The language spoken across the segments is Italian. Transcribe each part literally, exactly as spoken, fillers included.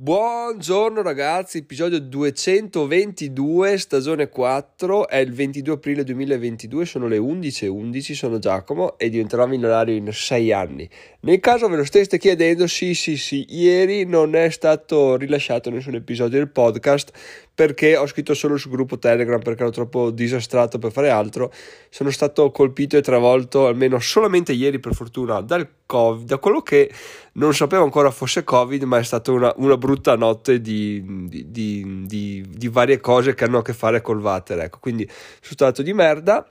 Buongiorno ragazzi, episodio duecentoventidue, stagione quattro, è il ventidue aprile duemilaventidue, sono le undici e undici, sono Giacomo e diventerò milionario in sei anni. Nel caso ve lo steste chiedendo, sì sì sì, ieri non è stato rilasciato nessun episodio del podcast perché ho scritto solo sul gruppo Telegram perché ero troppo disastrato per fare altro. Sono stato colpito e travolto, almeno solamente ieri per fortuna, dal Covid, da quello che non sapevo ancora fosse Covid, ma è stata una, una brutta notte di, di, di, di, di varie cose che hanno a che fare col water, ecco, quindi sono stato di merda.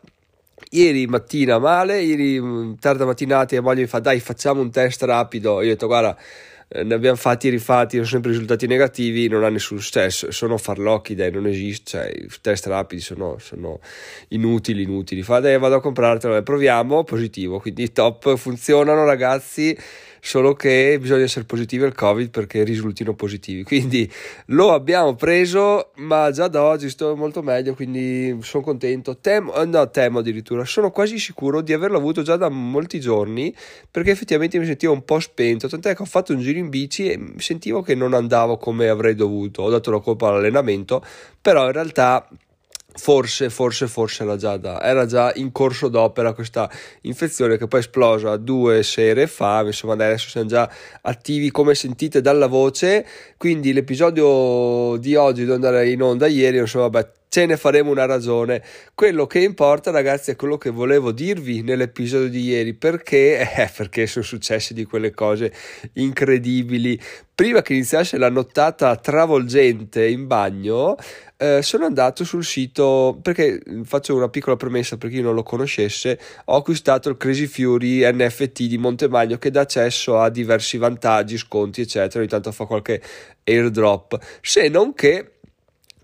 Ieri mattina male, ieri tarda mattinata mia moglie mi fa dai facciamo un test rapido, io ho detto guarda ne abbiamo fatti e rifatti, sono sempre risultati negativi, non ha nessun successo, sono farlocchi, dai non esiste, cioè i test rapidi sono, sono inutili inutili, fa dai vado a comprartelo e proviamo, positivo, quindi top, funzionano ragazzi, solo che bisogna essere positivi al Covid perché risultino positivi, quindi lo abbiamo preso, ma già da oggi sto molto meglio, quindi sono contento, temo, no temo addirittura, sono quasi sicuro di averlo avuto già da molti giorni, perché effettivamente mi sentivo un po' spento, tant'è che ho fatto un giro in bici e sentivo che non andavo come avrei dovuto, ho dato la colpa all'allenamento, però in realtà... Forse, forse, forse era già, da, era già in corso d'opera questa infezione che poi è esplosa due sere fa, insomma adesso siamo già attivi come sentite dalla voce, quindi l'episodio di oggi deve andare in onda ieri, insomma vabbè ce ne faremo una ragione. Quello che importa ragazzi è quello che volevo dirvi nell'episodio di ieri, perché, eh, perché sono successe di quelle cose incredibili. Prima che iniziasse la nottata travolgente in bagno eh, sono andato sul sito, perché faccio una piccola premessa per chi non lo conoscesse, ho acquistato il Crazy Fury N F T di Montemagno che dà accesso a diversi vantaggi, sconti eccetera, ogni tanto fa qualche airdrop, se non che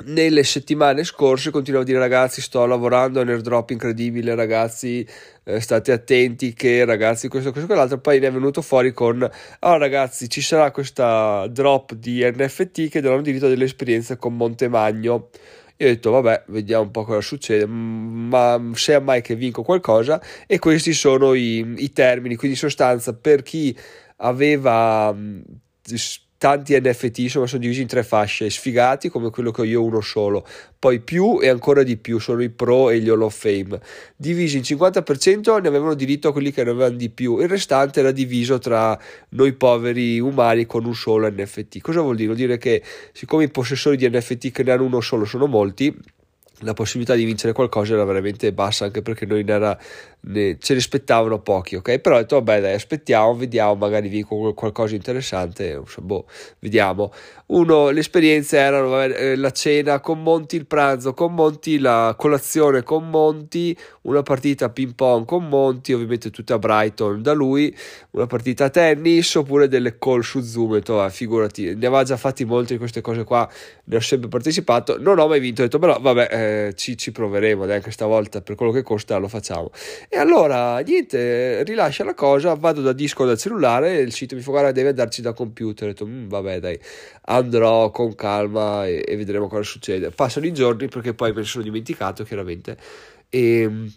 nelle settimane scorse continuavo a dire ragazzi sto lavorando a un airdrop incredibile ragazzi eh, state attenti che ragazzi questo questo quell'altro, poi ne è venuto fuori con oh ragazzi ci sarà questa drop di N F T che daranno diritto a delle esperienze con Montemagno. Io ho detto vabbè vediamo un po' cosa succede, ma se mai che vinco qualcosa, e questi sono i, i termini, quindi in sostanza per chi aveva tanti N F T, insomma sono divisi in tre fasce, sfigati come quello che ho io uno solo, poi più e ancora di più sono i pro e gli hall of fame, divisi in cinquanta per cento ne avevano diritto a quelli che ne avevano di più, il restante era diviso tra noi poveri umani con un solo N F T. Cosa vuol dire? Vuol dire che siccome i possessori di N F T che ne hanno uno solo sono molti, la possibilità di vincere qualcosa era veramente bassa, anche perché noi ne era, ne, ce ne aspettavano pochi, ok? Però ho detto vabbè dai aspettiamo, vediamo, magari vinco qualcosa di interessante, boh, vediamo. Uno, le esperienze erano vabbè, la cena con Monti, il pranzo con Monti, la colazione con Monti, una partita ping pong con Monti, ovviamente tutta a Brighton da lui, una partita a tennis oppure delle call su Zoom, detto, eh, figurati, ne aveva già fatti molti di queste cose qua, ne ho sempre partecipato, non ho mai vinto, ho detto però vabbè eh, Ci, ci proveremo anche stavolta, per quello che costa lo facciamo. E allora niente, rilascia la cosa, vado da disco, da cellulare, il sito mi fa guarda deve andarci da computer, ho detto vabbè dai andrò con calma e, e vedremo cosa succede. Passano i giorni perché poi me ne sono dimenticato chiaramente, e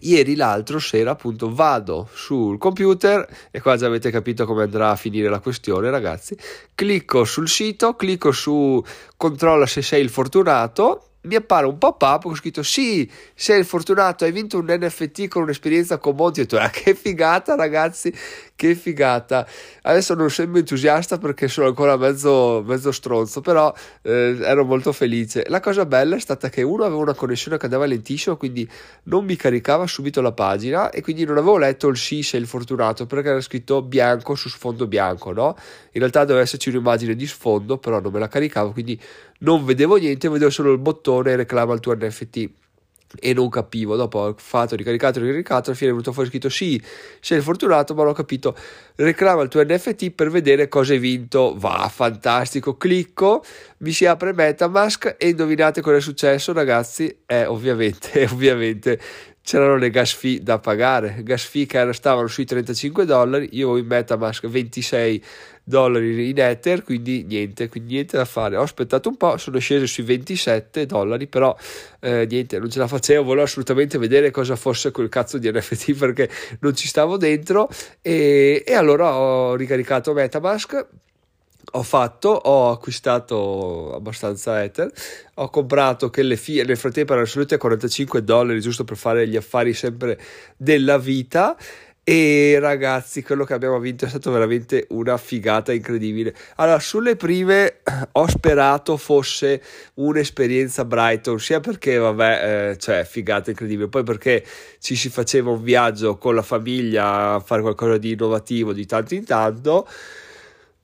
ieri l'altro sera appunto vado sul computer e qua già avete capito come andrà a finire la questione ragazzi, clicco sul sito, clicco su controlla se sei il fortunato, mi appare un pop-up con scritto sì, sei il fortunato, hai vinto un N F T con un'esperienza con Monti, ho detto ah, che figata ragazzi, che figata, adesso non sembro entusiasta perché sono ancora mezzo, mezzo stronzo, però eh, ero molto felice. La cosa bella è stata che uno aveva una connessione che andava lentissimo, quindi non mi caricava subito la pagina e quindi non avevo letto il sì, sei il fortunato, perché era scritto bianco su sfondo bianco, no? In realtà doveva esserci un'immagine di sfondo, però non me la caricavo, quindi non vedevo niente, vedevo solo il bottone reclama il tuo N F T e non capivo, dopo ho fatto, ricaricato, ricaricato, alla fine è venuto fuori scritto sì, sei fortunato, ma non ho capito, reclama il tuo N F T per vedere cosa hai vinto, va, fantastico, clicco, mi si apre Metamask e indovinate cosa è successo ragazzi, eh ovviamente, ovviamente c'erano le gas fee da pagare, gas fee che stavano sui trentacinque dollari, io ho in Metamask ventisei dollari in Ether, quindi niente, quindi niente da fare, ho aspettato un po', sono sceso sui ventisette dollari, però eh, niente, non ce la facevo, volevo assolutamente vedere cosa fosse quel cazzo di N F T perché non ci stavo dentro, e, e allora ho ricaricato Metamask, ho fatto, ho acquistato abbastanza Ether, ho comprato che le fie nel frattempo erano salute a quarantacinque dollari, giusto per fare gli affari sempre della vita. E ragazzi, quello che abbiamo vinto è stato veramente una figata incredibile. Allora, sulle prime ho sperato fosse un'esperienza Brighton, sia perché vabbè, eh, cioè figata incredibile, poi perché ci si faceva un viaggio con la famiglia a fare qualcosa di innovativo di tanto in tanto,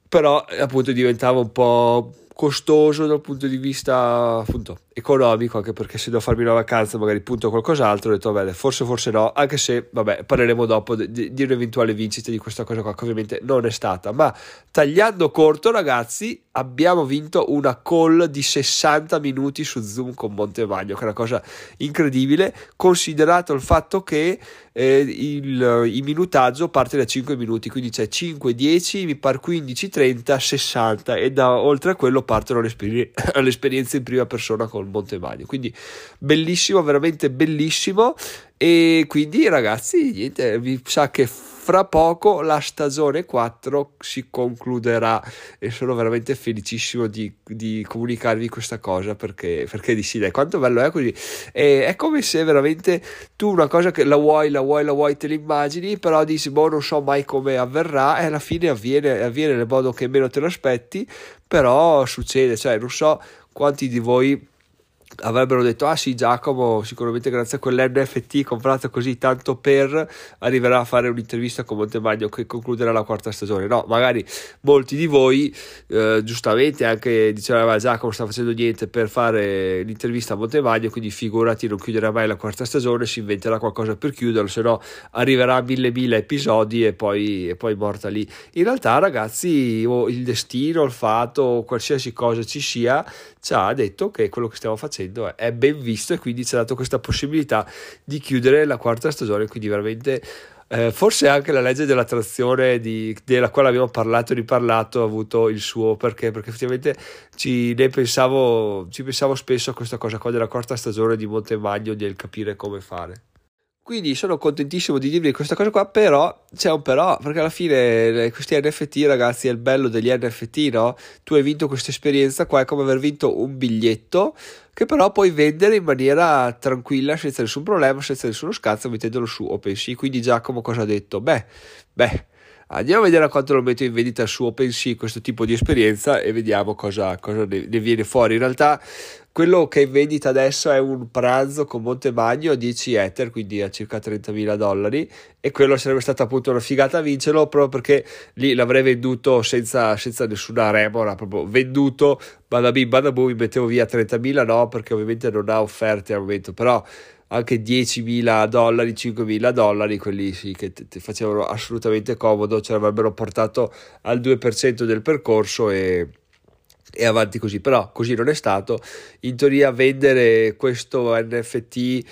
però appunto diventava un po' costoso dal punto di vista appunto economico, anche perché se devo farmi una vacanza magari punto qualcos'altro, ho detto vabbè, forse forse no, anche se vabbè, parleremo dopo di, di un'eventuale vincita di questa cosa qua, che ovviamente non è stata. Ma tagliando corto ragazzi, abbiamo vinto una call di sessanta minuti su Zoom con Montemagno, che è una cosa incredibile, considerato il fatto che eh, il, il minutaggio parte da cinque minuti, quindi c'è cinque, dieci, mi par quindici, trenta, sessanta, e da oltre a quello partono le, esperi- le esperienze in prima persona con Montemagno. Quindi bellissimo, veramente bellissimo. E quindi ragazzi, niente, mi sa che fra poco la stagione quattro si concluderà e sono veramente felicissimo di, di comunicarvi questa cosa, perché, perché di sì, dai, quanto bello è così. E è come se veramente tu una cosa che la vuoi, la vuoi, la vuoi, te l'immagini, però dici boh, non so mai come avverrà, e alla fine avviene, avviene nel modo che meno te lo aspetti, però succede. Cioè non so quanti di voi avrebbero detto ah sì, Giacomo sicuramente grazie a quell'N F T comprato così tanto per arriverà a fare un'intervista con Montemagno che concluderà la quarta stagione. No, magari molti di voi eh, giustamente anche diceva Giacomo sta facendo niente per fare l'intervista a Montemagno, quindi figurati, non chiuderà mai la quarta stagione, si inventerà qualcosa per chiuderlo, se no arriverà a mille mille episodi e poi, e poi morta lì. In realtà ragazzi, il destino, il fatto, qualsiasi cosa ci sia, ci ha detto che quello che stiamo facendo è ben visto, e quindi ci ha dato questa possibilità di chiudere la quarta stagione. Quindi veramente eh, forse anche la legge dell'attrazione di, della quale abbiamo parlato e riparlato ha avuto il suo perché, perché effettivamente ci, ne pensavo, ci pensavo spesso a questa cosa qua della quarta stagione di Montemagno, del capire come fare. Quindi sono contentissimo di dirvi questa cosa qua, però c'è un però, perché alla fine questi N F T ragazzi è il bello degli N F T, no? Tu hai vinto questa esperienza qua, è come aver vinto un biglietto che però puoi vendere in maniera tranquilla, senza nessun problema, senza nessuno scazzo, mettendolo su OpenSea. Quindi Giacomo cosa ha detto? Beh, beh, andiamo a vedere a quanto lo metto in vendita su OpenSea questo tipo di esperienza e vediamo cosa, cosa ne, ne viene fuori. In realtà quello che è in vendita adesso è un pranzo con Montemagno a dieci Ether, quindi a circa trentamila dollari, e quello sarebbe stata appunto una figata a vincerlo, proprio perché lì l'avrei venduto senza, senza nessuna remora, proprio venduto, bada bim bada boom, mi mettevo via trentamila, no, perché ovviamente non ha offerte al momento, però anche diecimila dollari, cinquemila dollari, quelli sì che ti facevano assolutamente comodo, ce l'avrebbero portato al due per cento del percorso e, e avanti così. Però così non è stato. In teoria vendere questo N F T,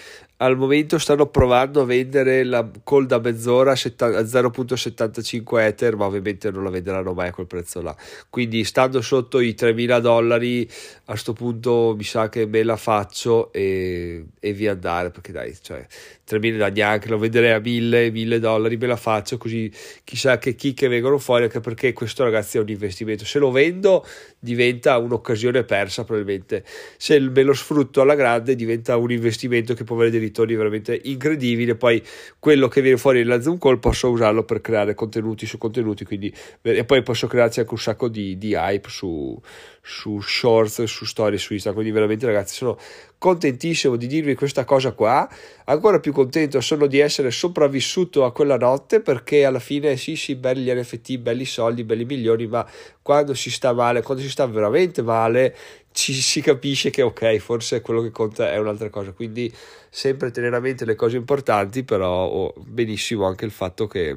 al momento stanno provando a vendere la call da mezz'ora a zero virgola settantacinque Ether, ma ovviamente non la venderanno mai a quel prezzo là, quindi stando sotto i tremila dollari a sto punto mi sa che me la faccio e, e via andare, perché dai, cioè tremila neanche, lo venderei a mille, mille dollari, me la faccio così, chissà che chicche vengono fuori, anche perché questo ragazzi è un investimento, se lo vendo diventa un'occasione persa probabilmente, se me lo sfrutto alla grande diventa un investimento che può avere ritorni veramente incredibili, poi quello che viene fuori nella Zoom Call posso usarlo per creare contenuti su contenuti, quindi, e poi posso crearci anche un sacco di, di hype su, su shorts, su storie, su Instagram. Quindi veramente ragazzi sono contentissimo di dirvi questa cosa qua, ancora più contento sono di essere sopravvissuto a quella notte, perché alla fine sì sì, belli gli N F T, belli soldi, belli milioni, ma quando si sta male, quando si sta veramente male, ci si capisce che ok, forse quello che conta è un'altra cosa, quindi sempre tenere a mente le cose importanti, però oh, benissimo anche il fatto che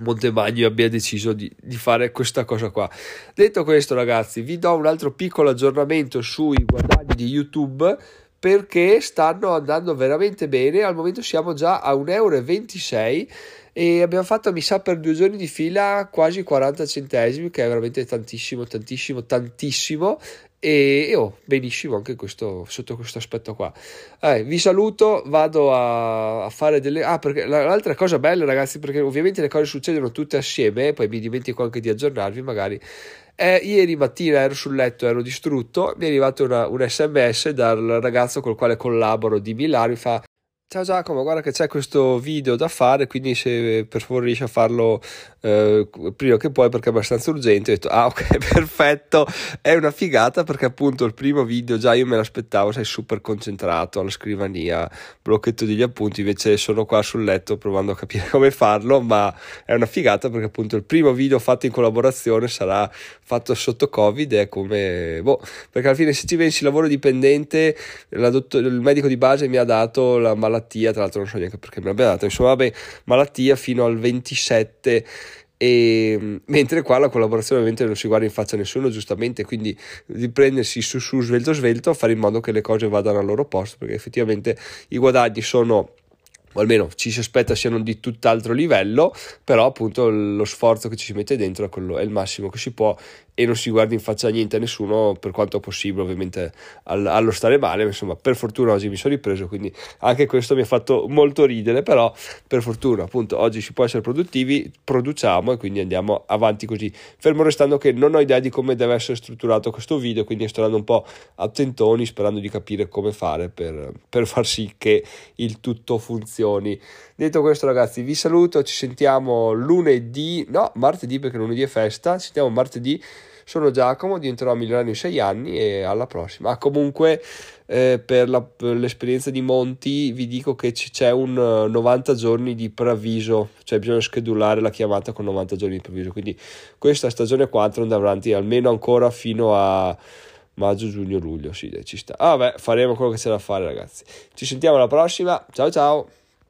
Montemagno abbia deciso di, di fare questa cosa qua. Detto questo ragazzi, vi do un altro piccolo aggiornamento sui guadagni di YouTube, perché stanno andando veramente bene, al momento siamo già a un euro e ventisei e abbiamo fatto mi sa per due giorni di fila quasi quaranta centesimi, che è veramente tantissimo tantissimo tantissimo, e, e oh, benissimo anche questo, sotto questo aspetto qua. Eh, vi saluto, vado a, a fare delle... Ah, perché l'altra cosa bella, ragazzi, perché ovviamente le cose succedono tutte assieme, poi mi dimentico anche di aggiornarvi magari. Eh, ieri mattina ero sul letto, ero distrutto, mi è arrivato una, un sms dal ragazzo col quale collaboro di Milano, mi fa: ciao Giacomo, guarda che c'è questo video da fare, quindi se per favore riesci a farlo eh, prima che puoi perché è abbastanza urgente. Ho detto: ah ok, perfetto, è una figata, perché appunto il primo video già io me l'aspettavo, sei super concentrato alla scrivania, blocchetto degli appunti, invece sono qua sul letto provando a capire come farlo, ma è una figata perché appunto il primo video fatto in collaborazione sarà fatto sotto Covid, è come, boh, perché alla fine se ci pensi lavoro dipendente, la dottor- il medico di base mi ha dato la malattia, tra l'altro non so neanche perché me l'abbia data, insomma vabbè, malattia fino al ventisette, e mentre qua la collaborazione ovviamente non si guarda in faccia a nessuno, giustamente, quindi di prendersi su su svelto svelto a fare in modo che le cose vadano al loro posto, perché effettivamente i guadagni sono, o almeno ci si aspetta siano di tutt'altro livello, però appunto lo sforzo che ci si mette dentro è, quello, è il massimo che si può, e non si guarda in faccia a niente a nessuno per quanto possibile, ovviamente all, allo stare male, insomma per fortuna oggi mi sono ripreso, quindi anche questo mi ha fatto molto ridere, però per fortuna appunto oggi si può essere produttivi, produciamo e quindi andiamo avanti così, fermo restando che non ho idea di come deve essere strutturato questo video, quindi sto andando un po' attentoni sperando di capire come fare per, per far sì che il tutto funzioni. Detto questo, ragazzi, vi saluto, ci sentiamo lunedì, no, martedì, perché lunedì è festa, ci sentiamo martedì. Sono Giacomo, diventerò milionario in sei anni e alla prossima. Ah, comunque eh, per, la, per l'esperienza di Monti vi dico che c- c'è un uh, novanta giorni di preavviso, cioè bisogna schedulare la chiamata con novanta giorni di preavviso, quindi questa stagione quattro andrà avanti almeno ancora fino a maggio, giugno, luglio, sì, dai, ci sta. Ah, vabbè, faremo quello che c'è da fare, ragazzi. Ci sentiamo alla prossima, ciao ciao!